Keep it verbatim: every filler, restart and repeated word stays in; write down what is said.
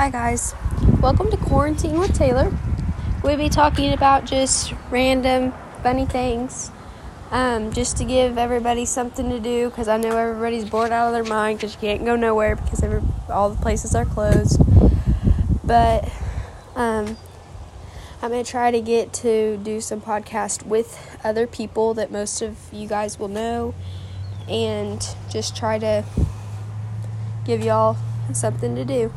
Hi guys, welcome to Quarantine with Taylor. We'll be talking about just random funny things um, just to give everybody something to do, because I know everybody's bored out of their mind because you can't go nowhere because every, all the places are closed. But um, I'm going to try to get to do some podcasts with other people that most of you guys will know and just try to give y'all something to do.